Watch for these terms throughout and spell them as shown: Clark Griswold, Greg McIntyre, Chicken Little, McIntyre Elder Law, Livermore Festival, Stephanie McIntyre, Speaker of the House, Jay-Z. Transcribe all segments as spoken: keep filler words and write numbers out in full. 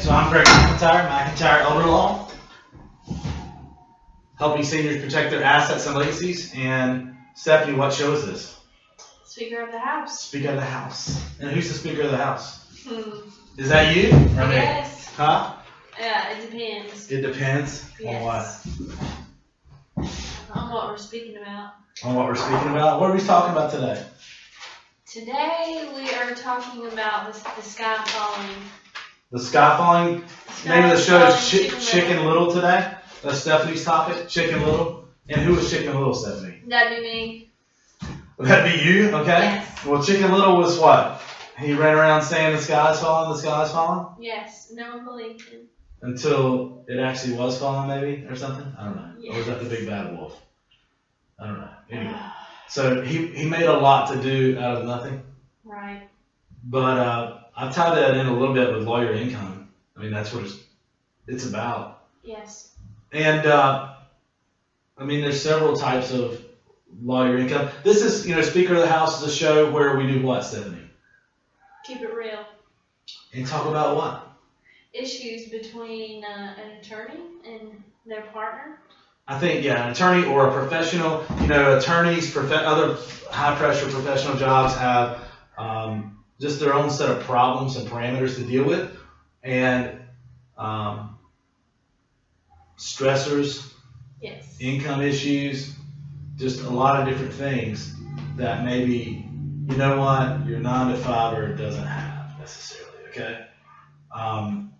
So I'm Greg McIntyre, McIntyre Elder Law, helping seniors protect their assets and legacies. And Stephanie, what show is this? Speaker of the House. Speaker of the House. And who's the Speaker of the House? Hmm. Is that you? Or me? Yes. Huh? Yeah, it depends. It depends? Yes. On what? On what we're speaking about. On what we're speaking about? What are we talking about today? Today we are talking about the, the sky falling. The sky falling? The name of the show is Ch Chicken, Chicken Little today. That's Stephanie's topic, Chicken Little. And who was Chicken Little, Stephanie? That'd be me. That'd be you? Okay. Yes. Well, Chicken Little was what? He ran around saying the sky's falling, the sky's falling? Yes. No one believed him. Until it actually was falling, maybe, or something? I don't know. Yes. Or was that the big bad wolf? I don't know. Anyway. So he, he made a lot to do out of nothing. Right. But uh, I tied that in a little bit with lawyer income. I mean, that's what it's, it's about. Yes. And, uh, I mean, there's several types of lawyer income. This is, you know, Speaker of the House is a show where we do what, Stephanie? Keep it real. And talk about what? Issues between uh, an attorney and their partner. I think, yeah, an attorney or a professional. You know, attorneys, prof other high-pressure professional jobs have um, just their own set of problems and parameters to deal with, and um, stressors, yes, income issues, just a lot of different things that maybe, you know what, your nine to fiver doesn't have necessarily, okay? Um,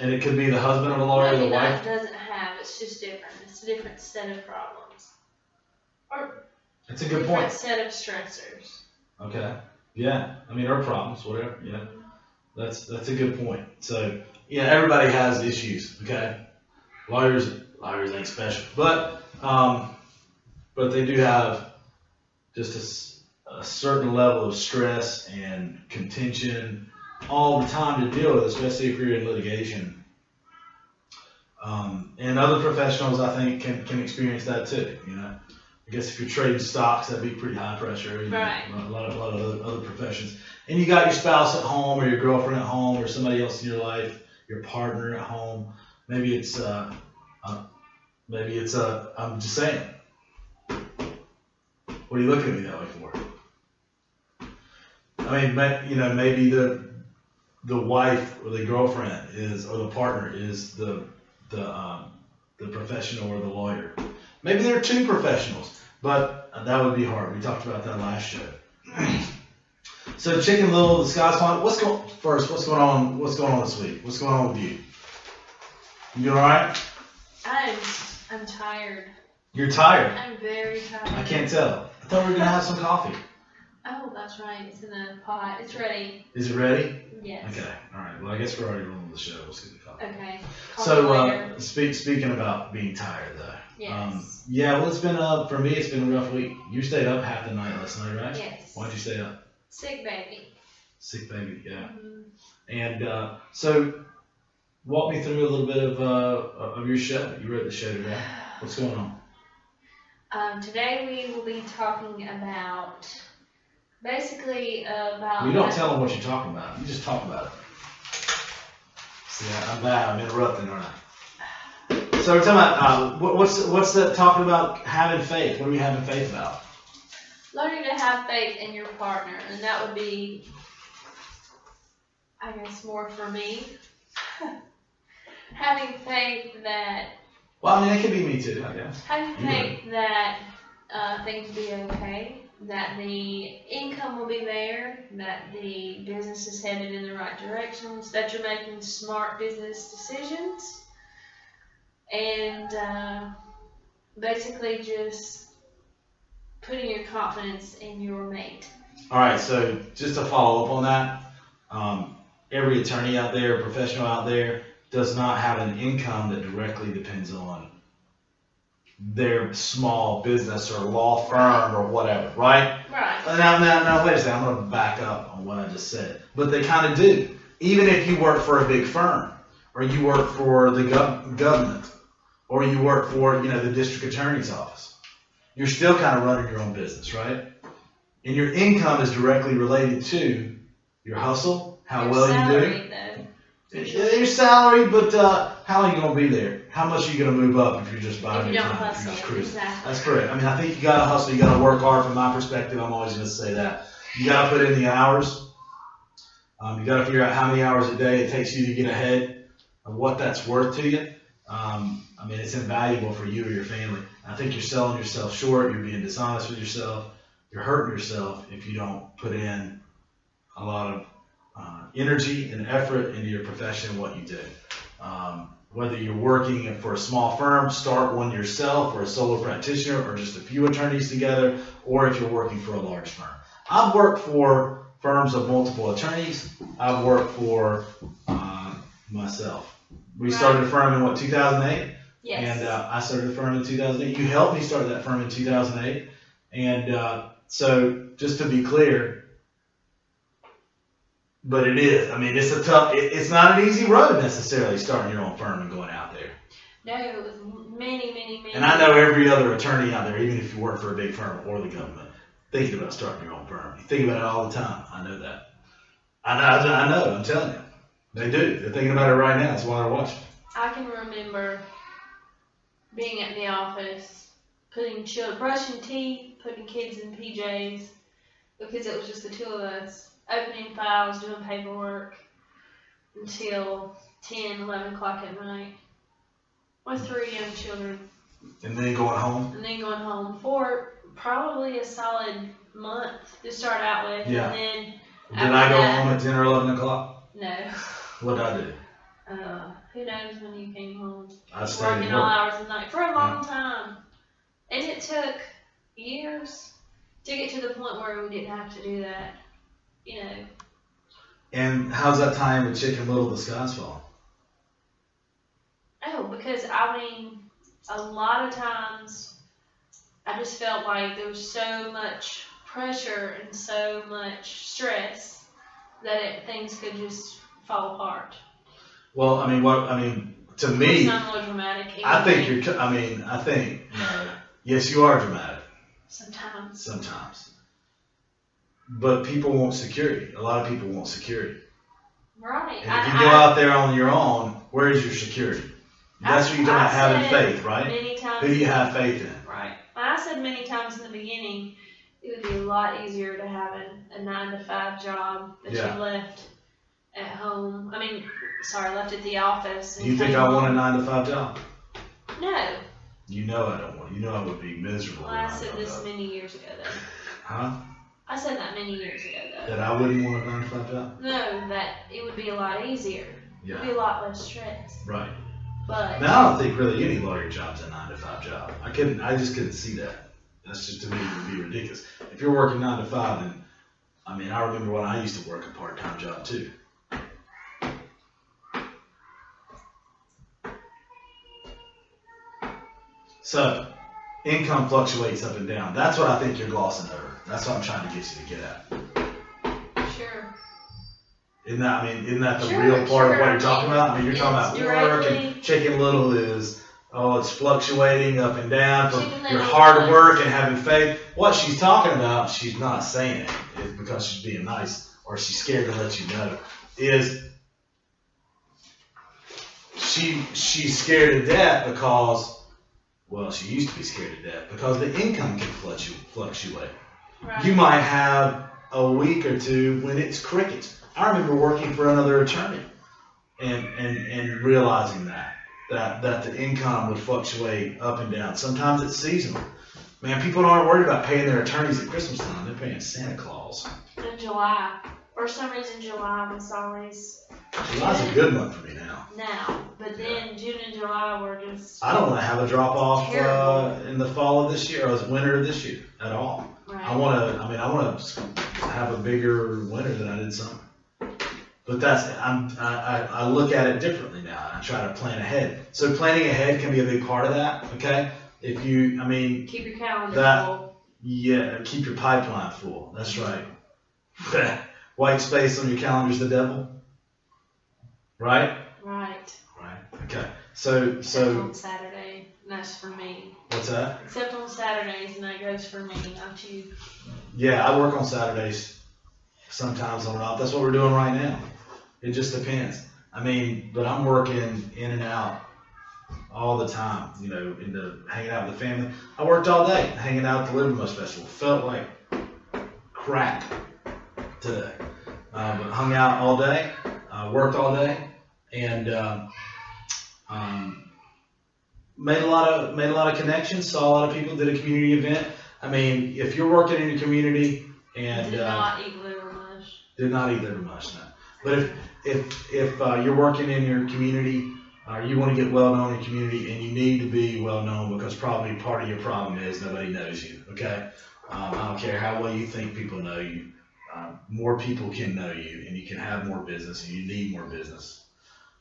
and it could be the husband of a lawyer, maybe the wife. Doesn't have. It's just different. It's a different set of problems. Or that's a good point. Different set of stressors. Okay. Yeah. I mean, or problems, whatever. Yeah. That's that's a good point. So yeah, everybody has issues. Okay. Lawyers, lawyers ain't special, but um, but they do have just a, a certain level of stress and contention all the time to deal with, especially if you're in litigation. Um, and other professionals, I think, can, can experience that too. You know, I guess if you're trading stocks, that'd be pretty high pressure. You know, right. A lot of, a lot of other, other professions. And you got your spouse at home, or your girlfriend at home, or somebody else in your life, your partner at home. Maybe it's uh, uh maybe it's uh, I'm just saying. What are you looking at me that way for? I mean, you know, maybe the the wife or the girlfriend is, or the partner is the the um, the professional or the lawyer. Maybe there are two professionals, but that would be hard. We talked about that last show. So Chicken Little, the sky's falling. What's going first? What's going on? What's going on this week? What's going on with you? You all right? I'm I'm tired. You're tired. I'm very tired. I can't tell. I thought we were gonna have some coffee. Oh, that's right. It's in the pot. It's ready. Is it ready? Yes. Okay. All right. Well, I guess we're already rolling the show. Let's get the coffee. Okay. Call so, uh, speak, speaking about being tired, though. Yes. Um, yeah. Well, it's been uh for me. It's been a rough week. You stayed up half the night last night, right? Yes. Why'd you stay up? Sick baby. Sick baby. Yeah. Mm-hmm. And uh, so, walk me through a little bit of uh of your show. You wrote the show today. What's going on? Um, today we will be talking about. Basically, uh, about... You don't tell them what you're talking about. You just talk about it. See, I'm glad I'm interrupting, aren't I? So we're talking about, uh, what, what's what's that talking about having faith? What are we having faith about? Learning to have faith in your partner. And that would be, I guess, more for me. Having faith that... Well, I mean, it could be me too, I guess. Having faith yeah. that uh, things will be okay. That the income will be there, that the business is headed in the right directions, that you're making smart business decisions, and uh, basically just putting your confidence in your mate. All right, so just to follow up on that, um, every attorney out there, professional out there, does not have an income that directly depends on their small business or law firm or whatever, right? Right. Now, now, now wait a second. I'm going to back up on what I just said. But they kind of do. Even if you work for a big firm, or you work for the gov government, or you work for, you know, the district attorney's office, you're still kind of running your own business, right? And your income is directly related to your hustle, how your well salary, you do, though. Your salary, but uh, how long you gonna be there? How much are you gonna move up if you're just buying if your time? Hustle, if you're just cruising. Exactly. That's correct. I mean, I think you gotta hustle. You gotta work hard. From my perspective, I'm always gonna say that. You gotta put in the hours. Um, you gotta figure out how many hours a day it takes you to get ahead, and what that's worth to you. Um, I mean, it's invaluable for you or your family. I think you're selling yourself short. You're being dishonest with yourself. You're hurting yourself if you don't put in a lot of uh, energy and effort into your profession and what you do. Um, whether you're working for a small firm, start one yourself, or a solo practitioner, or just a few attorneys together, or if you're working for a large firm. I've worked for firms of multiple attorneys. I've worked for uh, myself. We right. started a firm in, what, two thousand eight? Yes. And uh, I started a firm in two thousand eight. You helped me start that firm in two thousand eight. And uh, so just to be clear, but it is. I mean, it's a tough, it, it's not an easy road necessarily starting your own firm and going out there. No, it was many, many, many. And I know every other attorney out there, even if you work for a big firm or the government, thinking about starting your own firm. You think about it all the time. I know that. I know, I know, I'm telling you. They do. They're thinking about it right now. That's why they're watching. I can remember being at the office, putting children, brushing teeth, putting kids in P Js, because it was just the two of us, opening files, doing paperwork until ten, eleven o'clock at night with three young children. And then going home? And then going home for probably a solid month to start out with. Yeah. And then did I go that, home at ten or eleven o'clock? No. What did I do? Uh, who knows when you came home? I stayed working all hours of the night for a long yeah. time. And it took years to get to the point where we didn't have to do that, you know. And how's that time with Chicken Little, the skies fall? Oh, because, I mean, a lot of times I just felt like there was so much pressure and so much stress that it, things could just fall apart. Well, I mean, what I mean to me, it's not more dramatic. Either. I think you're. I mean, I think. You know, yes, you are dramatic. Sometimes. Sometimes. But people want security. A lot of people want security. Right. And if I, you go I, out there on your own, where is your security? That's I, what you're talking about, having faith, right? Many times. Who do you have faith in? Right. I said many times in the beginning, it would be a lot easier to have a, a nine to five job that yeah. you left. At home, I mean, sorry, left at the office. And you think I home. want a nine to five job? No. You know I don't want. You know I would be miserable. Well, I said this job. many years ago, though. Huh? I said that many years ago, though. That I wouldn't want a nine to five job? No, that it would be a lot easier. Yeah. It would be a lot less stress. Right. But now I don't think really any lawyer job's a nine to five job. I couldn't. I just couldn't see that. That's just to me it would be ridiculous. If you're working nine to five, then I mean, I remember when I used to work a part time job too. So, income fluctuates up and down. That's what I think you're glossing over. That's what I'm trying to get you to get at. Sure. Isn't that, I mean, isn't that the sure, real part sure. of what you're talking about? I mean, you're yes, talking about work and Chicken Little is, oh, it's fluctuating up and down from your hard work and having faith. What she's talking about, she's not saying it. It's because she's being nice or she's scared to let you know. Is she? She's scared to death because... Well, she used to be scared to death because the income can fluctuate. Right. You might have a week or two when it's crickets. I remember working for another attorney and, and, and realizing that, that, that the income would fluctuate up and down. Sometimes it's seasonal. Man, people aren't worried about paying their attorneys at Christmas time. They're paying Santa Claus. In July. For some reason, July was always... July's a good month for me now. Now, but then yeah. June and July were just. I don't want to have a drop off uh, in the fall of this year or winter this year at all. Right. I want to. I mean, I want to have a bigger winter than I did summer. But that's. I'm. I, I look at it differently now. I try to plan ahead. So planning ahead can be a big part of that. Okay. If you. I mean. Keep your calendar that, full. Yeah. Keep your pipeline full. That's right. White space on your calendar's the devil. Right? Right. Right. Okay. So, Except so. on Saturday, that's for me. What's that? Except on Saturdays, and that goes for me, not you. Yeah, I work on Saturdays. Sometimes I'm off. That's what we're doing right now. It just depends. I mean, but I'm working in and out all the time, you know, into hanging out with the family. I worked all day hanging out at the Livermore Festival. Felt like crap today. Uh, but hung out all day, uh, worked all day, and uh, um, made a lot of made a lot of connections. Saw a lot of people. Did a community event. I mean, if you're working in a community and did uh, not eat liver mush. Did not eat liver mush. No. But if if if uh, you're working in your community, uh, you want to get well known in your community, and you need to be well known because probably part of your problem is nobody knows you. Okay, um, I don't care how well you think people know you. Uh, more people can know you, and you can have more business, and you need more business.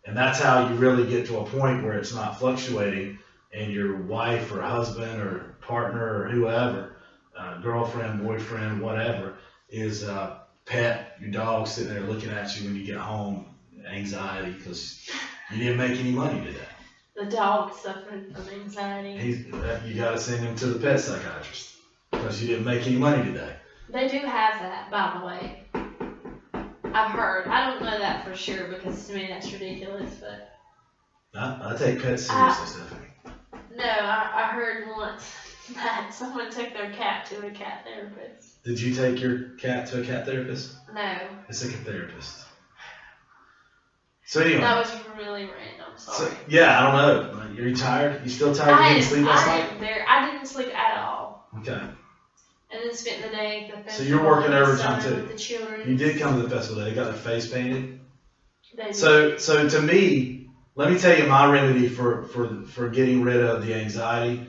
And that's how you really get to a point where it's not fluctuating, and your wife or husband or partner or whoever, uh, girlfriend, boyfriend, whatever, is uh, pet, your dog sitting there looking at you when you get home, anxiety, because you didn't make any money today. The dog suffering from anxiety. He's, uh, you got to send him to the pet psychiatrist because you didn't make any money today. They do have that, by the way. I've heard. I don't know that for sure because to me that's ridiculous, but... I, I take pets seriously, Stephanie. No, I, I heard once that someone took their cat to a cat therapist. Did you take your cat to a cat therapist? No. It's like a therapist. So anyway... That was really random, sorry. So, yeah, I don't know. Like, are you tired? You still tired I of getting sleep last night? There, I didn't sleep at all. Okay. And then spent the day at the festival. So you're working overtime too. With the children. You did come to the festival day. Got their face painted. They did. So, so to me, let me tell you my remedy for for for getting rid of the anxiety,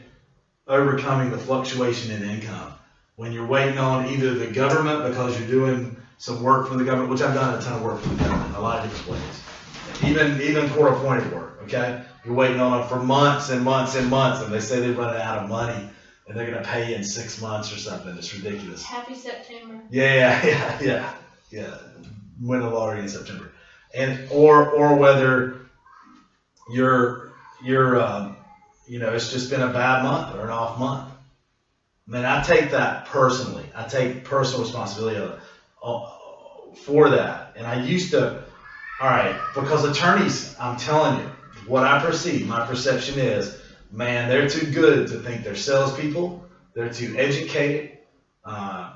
overcoming the fluctuation in income. When you're waiting on either the government because you're doing some work for the government, which I've done a ton of work for the government, a lot of different ways, even even court appointed work. Okay, you're waiting on them for months and months and months, and they say they're running out of money. And they're going to pay in six months or something. It's ridiculous. Happy September. Yeah, yeah, yeah, yeah. Win the lottery in September. And or or whether you're, you're um, you know, it's just been a bad month or an off month. Man, I take that personally. I take personal responsibility for that. And I used to, all right, because attorneys, I'm telling you, what I perceive, my perception is, man, they're too good to think they're salespeople. They're too educated. Uh,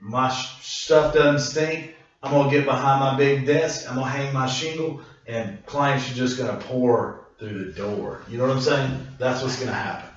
my sh stuff doesn't stink. I'm going to get behind my big desk. I'm going to hang my shingle. And clients are just going to pour through the door. You know what I'm saying? That's what's going to happen.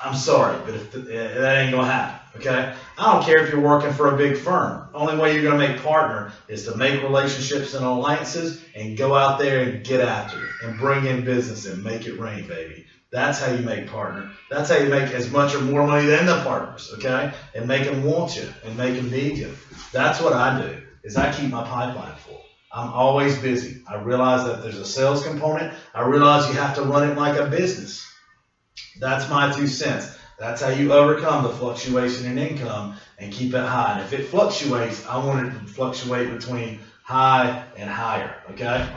I'm sorry, but if the, that ain't going to happen, okay? I don't care if you're working for a big firm. Only way you're going to make partner is to make relationships and alliances and go out there and get after it and bring in business and make it rain, baby. That's how you make partner. That's how you make as much or more money than the partners, okay? And make them want you and make them need you. That's what I do, is I keep my pipeline full. I'm always busy. I realize that there's a sales component. I realize you have to run it like a business. That's my two cents. That's how you overcome the fluctuation in income and keep it high. And if it fluctuates, I want it to fluctuate between high and higher, okay?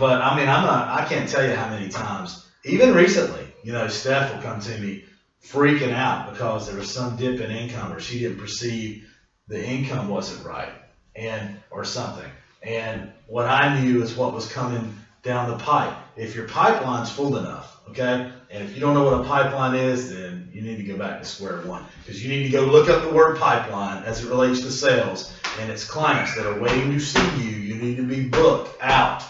But, I mean, I'm not, I can't tell you how many times, even recently, you know, Steph will come to me freaking out because there was some dip in income or she didn't perceive the income wasn't right and or something. And what I knew is what was coming down the pipe. If your pipeline's full enough, okay, and if you don't know what a pipeline is, then you need to go back to square one because you need to go look up the word pipeline as it relates to sales and it's clients that are waiting to see you. You need to be booked out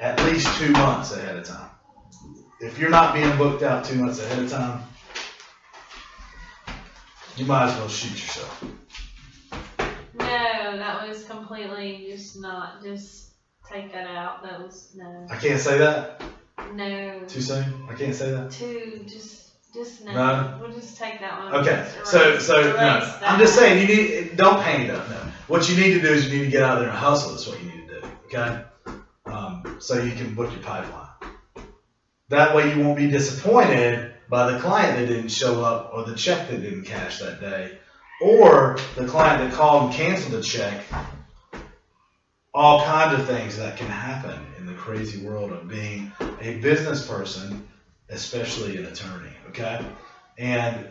at least two months ahead of time. If you're not being booked out two months ahead of time, you might as well shoot yourself. No, that was completely just not, just take that out. That was, no. I can't say that? No. Too soon? I can't say that? Too, just, just no. No? We'll just take that one. Okay, so, so, no. I'm just saying, you need, don't hang it up, no. What you need to do is you need to get out of there and hustle. That's what you need to do, okay? Um, so you can book your pipeline. That way you won't be disappointed by the client that didn't show up or the check that didn't cash that day or the client that called and canceled the check. All kinds of things that can happen in the crazy world of being a business person, especially an attorney, okay? And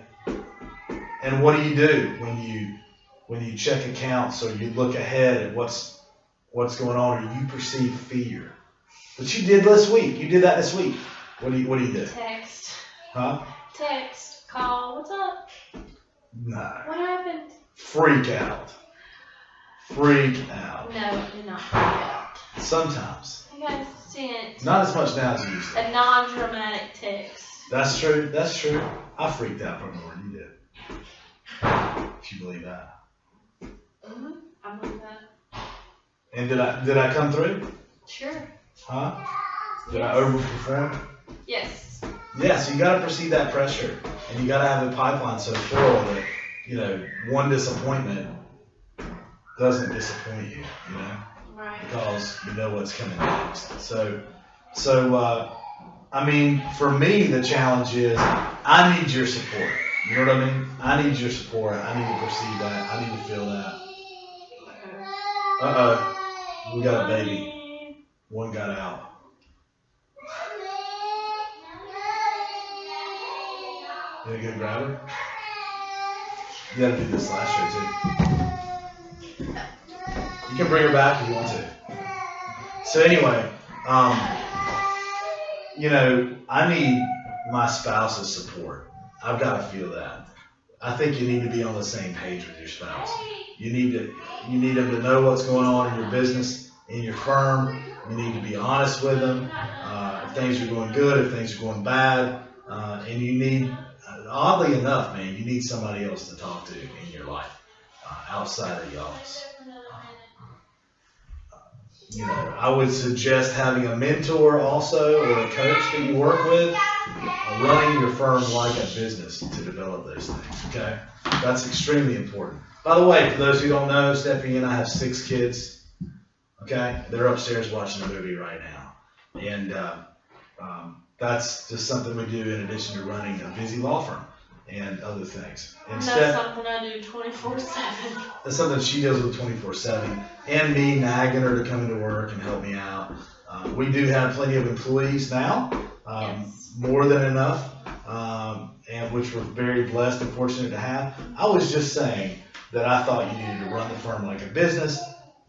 and what do you do when you when you check accounts or you look ahead at what's what's going on, or you perceive fear. But you did this week. You did that this week. What do you, what do you do? Text. Huh? Text. Call. What's up? No. What happened? Freak out. Freak out. No, I did not freak out. Sometimes. I got sent. Not as much now as you used to. A non-dramatic text. That's true. That's true. I freaked out from more than you did. If you believe that. Mm-hmm. I believe that. And did I did I come through? Sure. Huh? Did yes. I overperform? Yes. Yeah, so you gotta perceive that pressure, and you gotta have a pipeline so thorough that, you know, one disappointment doesn't disappoint you, you know? Right. Because you know what's coming next. So, so uh, I mean, for me, the challenge is I need your support. You know what I mean? I need your support. I need to perceive that. I need to feel that. Uh-oh. We got a baby. One got out. Did I go grab her? You gotta do this last year too. You can bring her back if you want to. So anyway, um, you know, I need my spouse's support. I've got to feel that. I think you need to be on the same page with your spouse. You need to, you need them to know what's going on in your business, in your firm. You need to be honest with them. Uh, if things are going good, if things are going bad, uh, and you need, oddly enough, man, you need somebody else to talk to in your life uh, outside of y'all's. Uh, you know, I would suggest having a mentor also, or a coach that you work with, uh, running your firm like a business to develop those things. Okay, that's extremely important. By the way, for those who don't know, Stephanie and I have six kids. Okay, they're upstairs watching a movie right now, and uh, um, that's just something we do in addition to running a busy law firm and other things. And that's Steph, something I do twenty-four seven. That's something she deals with twenty-four seven, and me nagging her to come into work and help me out. Uh, we do have plenty of employees now, um, yes. more than enough, um, and which we're very blessed and fortunate to have. I was just saying that I thought you needed to run the firm like a business.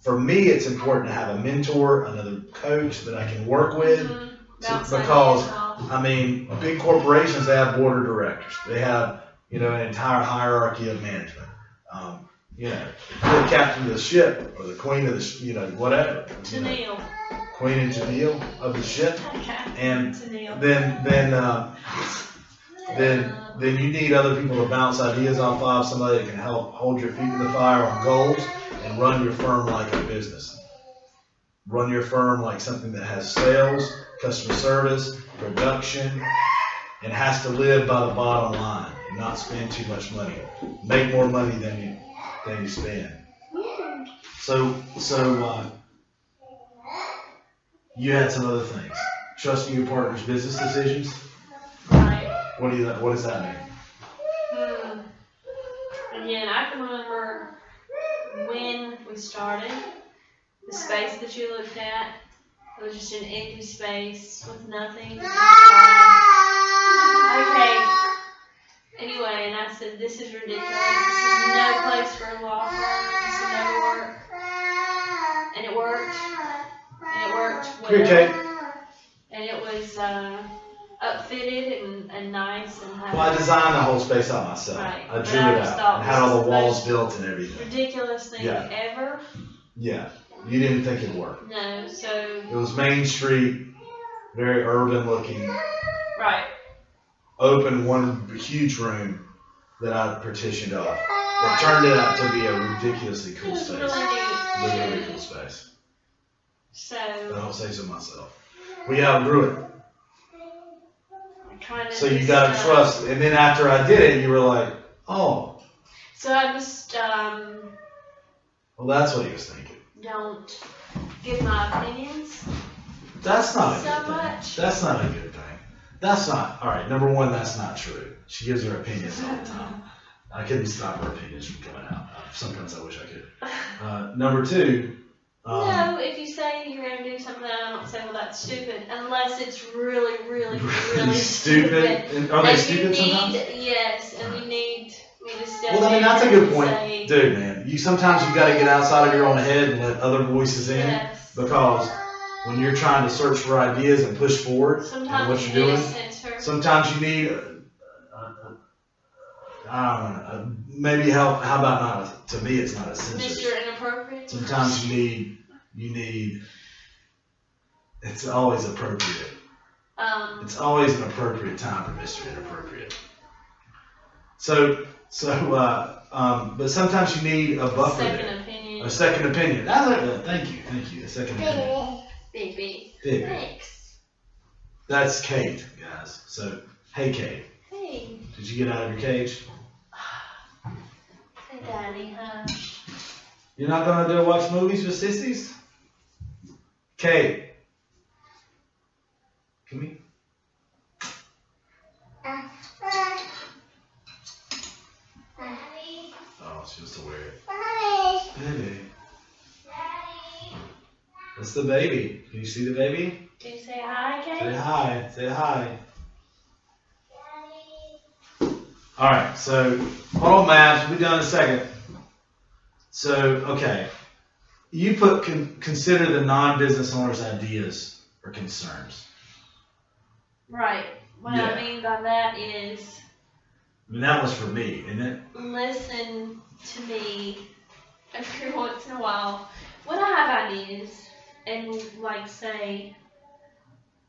For me, it's important to have a mentor, another coach that I can work with, mm-hmm. so, because, I mean, big corporations, they have board of directors. They have, you know, an entire hierarchy of management. Um, you know, if you're the captain of the ship or the queen of the, sh you know, whatever. Janelle. You know, queen and Janelle of the ship. And then, then, uh, then, then you need other people to bounce ideas off of, somebody that can help hold your feet to the fire on goals. And run your firm like a business. Run your firm like something that has sales, customer service, production, and has to live by the bottom line and not spend too much money. Make more money than you than you spend. So so uh, you had some other things. Trusting your partner's business decisions. Right. What do you what does that mean? Um, again, I can remember. When we started, the space that you looked at, it was just an empty space with nothing. Okay. Anyway, and I said, this is ridiculous. This is no place for a law firm. This is no work. And it worked. And it worked well. Okay. And it was uh, upfitted and, and nice. And well, I designed the whole space out myself. Right. I drew I it out and had all the walls built and everything. Ridiculous thing yeah. ever. Yeah. You didn't think it worked. No. So. It was Main Street, very urban looking. Right. Open one huge room that I partitioned off. It turned it out to be a ridiculously cool space. Really neat. Really cool space. So. But I don't say so myself. We outgrew it. So you gotta stuff. trust, and then after I did it, you were like, "Oh." So I just. Um, well, that's what he was thinking. Don't give my opinions. That's not a so good thing. Much. That's not a good thing. That's not all right. Number one, that's not true. She gives her opinions all the time. I couldn't stop her opinions from coming out. Sometimes I wish I could. Uh, number two. Um, no, if you say you're going to do something, I don't say, well, that's stupid, unless it's really, really, really, really stupid. stupid. Are they stupid sometimes? Yes, and we need me to step in. Well, I mean, that's a good point. Say, dude, man, you sometimes you got to get outside of your own head and let other voices in, yes. because when you're trying to search for ideas and push forward sometimes what you're doing, sometimes you need a, a, a, I don't know, a, maybe how how about not a, to me it's not a censor. Mister Inappropriate. Sometimes you need you need it's always appropriate. Um, it's always an appropriate time for Mister Inappropriate. So so uh, um, but sometimes you need a buffer. Second there. Opinion. A second opinion. I like that. Thank you, thank you. A second opinion. Big B. Big B. Thanks. That's Kate, guys. So, hey, Kate. Hey. Did you get out of your cage? Hey, Daddy, huh? You're not going to go watch movies with sissies? Kate. Come here. Uh, uh, Daddy. Oh, she was so weird. Daddy. Baby. That's the baby. Can you see the baby? Can you say hi, Kate? Say hi. Say hi. Daddy. All right. So, hold on, Mavs. We'll be done in a second. So, okay. You put con consider the non-business owner's ideas or concerns. Right. What yeah. I mean by that is. I mean, that was for me, isn't it? Listen to me every once in a while when I have ideas. And, like, say,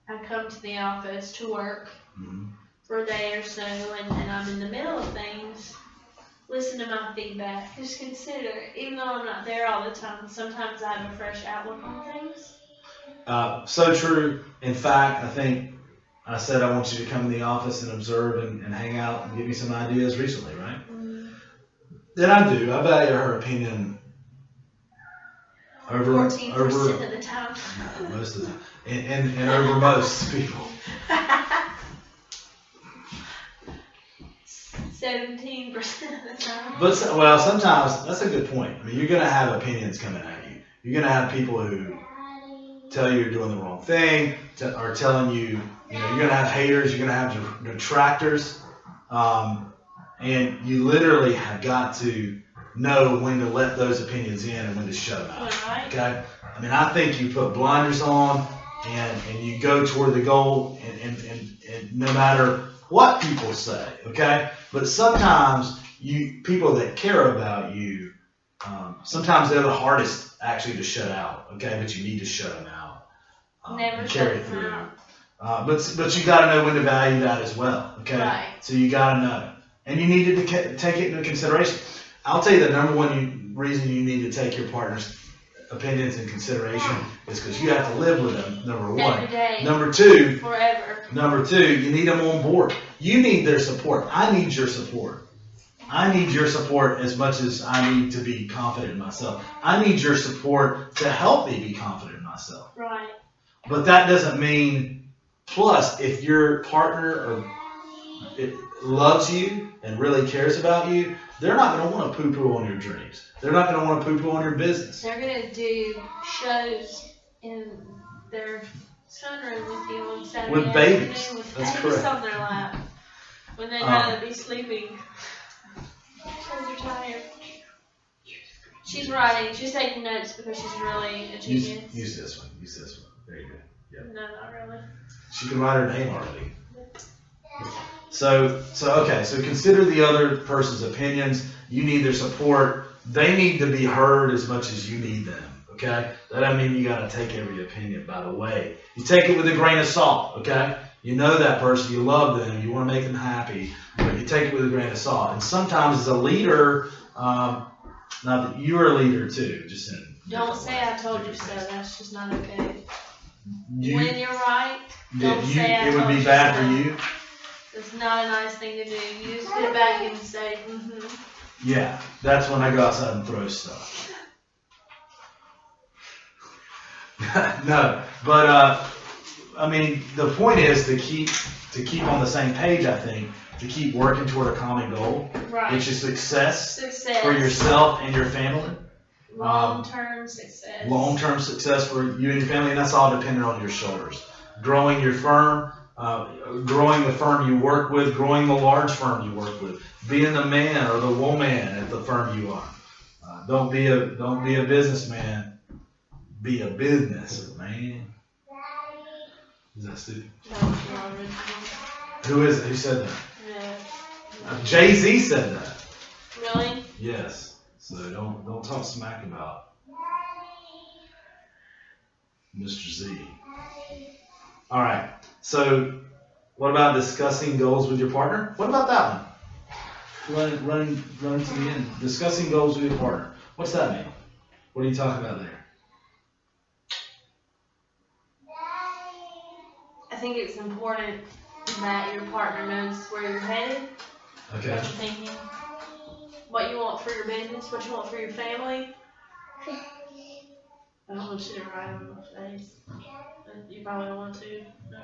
I come to the office to work mm-hmm. for a day or so, and, and I'm in the middle of things, listen to my feedback. Just consider it, even though I'm not there all the time, sometimes I have a fresh outlook on things. Uh, so true. In fact, I think I said I want you to come to the office and observe and, and hang out and give me some ideas recently, right? Mm-hmm. Then I do. I value her opinion. Over, fourteen percent over, of the time. No, most of the time. And, and, and over most people. seventeen percent of the time. But, so, well, sometimes, that's a good point. I mean, you're going to have opinions coming at you. You're going to have people who tell you you're doing the wrong thing, to, or telling you, you know, you're going to have haters, you're going to have detractors. Um, and you literally have got to know when to let those opinions in and when to shut them out. Right. Okay? I mean, I think you put blinders on and, and you go toward the goal and, and, and, and no matter what people say, okay? But sometimes you people that care about you, um, sometimes they're the hardest actually to shut out, okay? But you need to shut them out. Um, Never carry shut through. Them out. Uh, but, but you got to know when to value that as well, okay? Right. So you got to know. And you need to take it into consideration. I'll tell you the number one you, reason you need to take your partner's opinions in consideration is because you have to live with them, number one. Every day. Number two. Forever. Number two, you need them on board. You need their support. I need your support. I need your support as much as I need to be confident in myself. I need your support to help me be confident in myself. Right. But that doesn't mean, plus, if your partner or it loves you and really cares about you, they're not going to want to poo-poo on your dreams. They're not going to want to poo-poo on your business. They're going to do shows in their sunroom with you on Saturday with babies. With That's babies correct. On their lap when they um, gotta be sleeping because they're tired. She's writing. She's taking notes because she's really a genius. Use, use this one. Use this one. There you go. Yep. No, not really. She can write her name already. So, so okay, so consider the other person's opinions. You need their support. They need to be heard as much as you need them, okay? That doesn't mean you got to take every opinion, by the way. You take it with a grain of salt, okay? You know that person. You love them. You want to make them happy, but you take it with a grain of salt. And sometimes as a leader, um, now that you're a leader too, just in don't say I told you so. That's just not okay. You, when you're right, don't you, say I told you so. It would be bad for you. It's not a nice thing to do. You just get back and say, mm-hmm. Yeah, that's when I go outside and throw stuff. No, but, uh, I mean, the point is to keep to keep on the same page, I think, to keep working toward a common goal, right. Which is success, success for yourself and your family. Long-term um, success. Long-term success for you and your family, and that's all dependent on your shoulders. Growing your firm. Uh, growing the firm you work with, growing the large firm you work with, being the man or the woman at the firm you are. Uh, don't be a don't be a businessman. Be a business man. Is that stupid? Who is it? Who said that? Yeah. Uh, Jay-Z said that. Really? Yes. So don't don't talk smack about Mister Z. All right. So, what about discussing goals with your partner? What about that one? Running, running, running to the end. Discussing goals with your partner. What's that mean? What are you talking about there? I think it's important that your partner knows where you're headed, okay. What you're thinking, what you want for your business, what you want for your family. I don't want you to write on my face. You probably don't want to. No.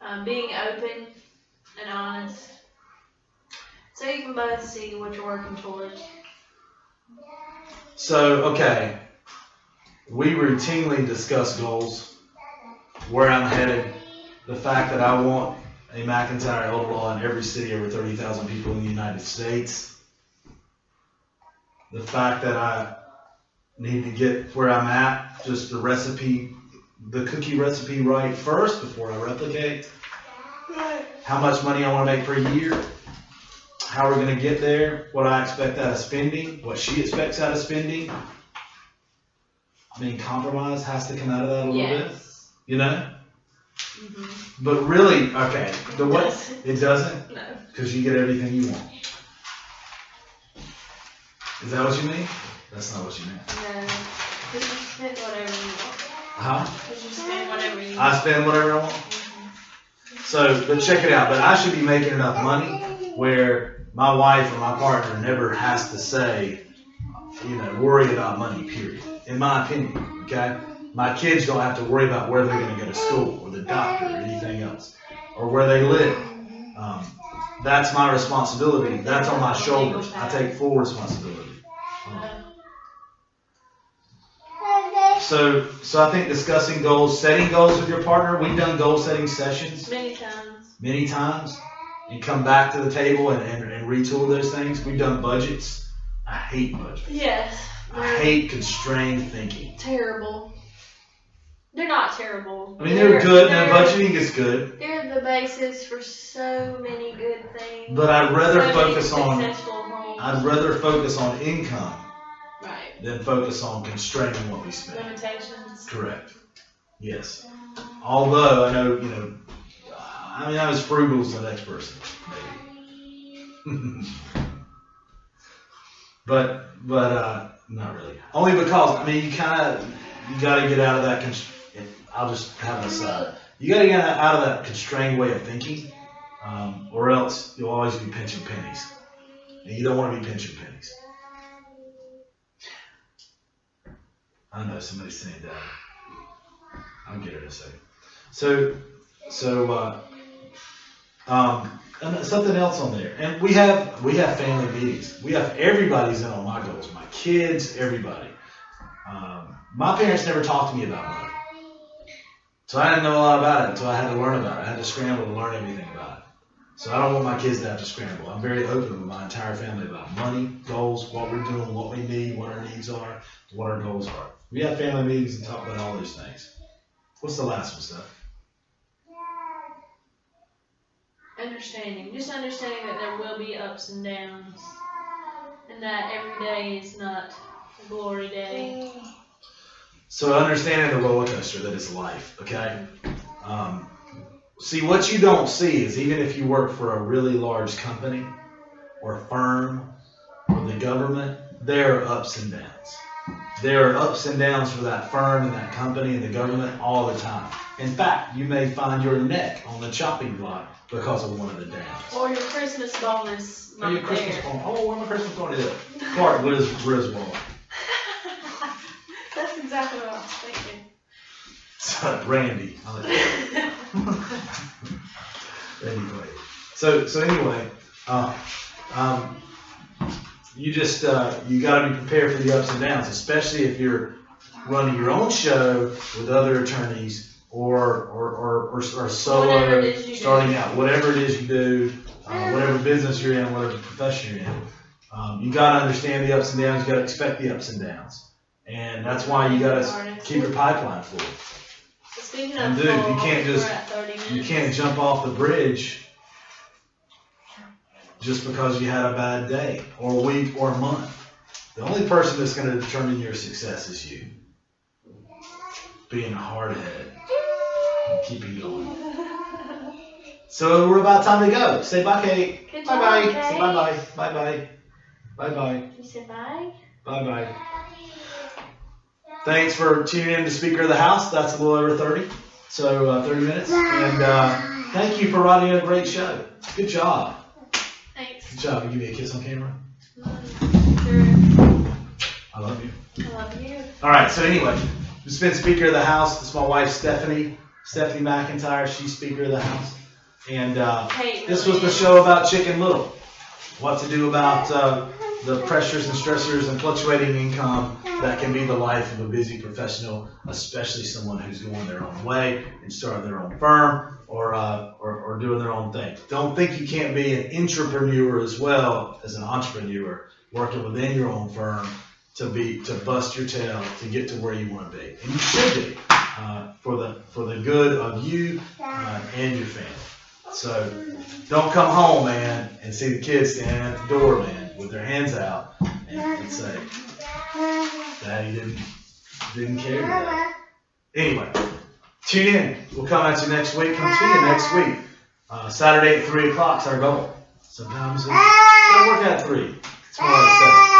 Um, being open and honest. So you can both see what you're working towards. So, okay. We routinely discuss goals, where I'm headed, the fact that I want a McIntyre Elder Law in every city over thirty thousand people in the United States, the fact that I need to get where I'm at, just the recipe, the cookie recipe right first before I replicate, how much money I want to make per year, how we're going to get there, what I expect out of spending, what she expects out of spending. I mean, compromise has to come out of that a little yes. bit, you know? Mm-hmm. But really, okay, the what? It doesn't? No. Because you get everything you want. Is that what you mean? That's not what you meant. No. Because you spend whatever you want. Huh? Because you spend whatever you want. I spend whatever I want? Mm-hmm. So, but check it out. But I should be making enough money where my wife or my partner never has to say, you know, worry about money, period. In my opinion, okay? My kids don't have to worry about where they're going to go to school or the doctor or anything else or where they live. Um, that's my responsibility. That's on my shoulders. I take full responsibility. Um, so, so I think discussing goals, setting goals with your partner. We've done goal-setting sessions. Many times. Many times. And come back to the table and, and, and retool those things. We've done budgets. I hate budgets. Yes. I hate constrained thinking. Terrible. They're not terrible. I mean, they're, they're good. They're, now, budgeting is good. They're the basis for so many good things. But I'd rather so focus on I'd rather focus on income right. than focus on constraining what we spend. Limitations. Correct. Yes. Although I know, you know, I mean, I was frugal as the next person, maybe. but, but uh, not really. Only because, I mean, you kind of, you got to get out of that, const- I'll just have an aside. You got to get out of that constrained way of thinking, um, or else you'll always be pinching pennies. And you don't want to be pinching pennies. I know, somebody's saying that. I'll get it in a second. So, so, uh, Um, and something else on there, and we have we have family meetings. We have everybody's in on my goals, my kids, everybody. Um, my parents never talked to me about money, so I didn't know a lot about it. So I had to learn about it. I had to scramble to learn everything about it. So I don't want my kids to have to scramble. I'm very open with my entire family about money, goals, what we're doing, what we need, what our needs are, what our goals are. We have family meetings and talk about all these things. What's the last one, Steph? Understanding, just understanding that there will be ups and downs, and that every day is not a glory day. So understanding the roller coaster that is life, okay? Um, see, what you don't see is even if you work for a really large company or firm or the government, there are ups and downs. There are ups and downs for that firm and that company and the government all the time. In fact, you may find your neck on the chopping block because of one of the downs. Or your Christmas bonus. Or your Christmas bonus. Oh, where my Christmas bonus is. Clark Griswold. That's exactly what I was thinking. So, Randy. I like anyway. So, so anyway, uh, um, you just, uh, you got to be prepared for the ups and downs, especially if you're running your own show with other attorneys. Or or, or, or or solo, starting do. out, whatever it is you do, uh, whatever business you're in, whatever profession you're in, Um, you got to understand the ups and downs. You got to expect the ups and downs. And that's why you got to keep your pipeline full. So speaking and of dude, full, you can't just you can't jump off the bridge just because you had a bad day or week or month. The only person that's going to determine your success is you. Being hard-headed and keeping going. So we're about time to go. Say bye, Kate. Good bye, bye. Kate. Say bye, bye, bye, bye, bye, bye. You say bye. Bye, bye. Thanks for tuning in to Speaker of the House. That's a little over thirty, so uh, thirty minutes. And uh, thank you for writing a great show. Good job. Thanks. Good job. I'll give you a kiss on camera. I love you. I love you. All right. So anyway, it's been Speaker of the House. This is my wife, Stephanie. Stephanie McIntyre. She's Speaker of the House. And uh, this was the show about Chicken Little, what to do about uh, the pressures and stressors and fluctuating income that can be the life of a busy professional, especially someone who's going their own way and starting their own firm or, uh, or, or doing their own thing. Don't think you can't be an intrapreneur as well as an entrepreneur, working within your own firm to be to bust your tail to get to where you want to be. And you should be uh, for the, for the good of you uh, and your family. So don't come home, man, and see the kids standing at the door, man, with their hands out and, and say, Daddy didn't, didn't care about it. Anyway, tune in. We'll come at you next week. Come see you next week. Uh, Saturday at three o'clock is our goal. Sometimes it's going to work at three. It's more like seven.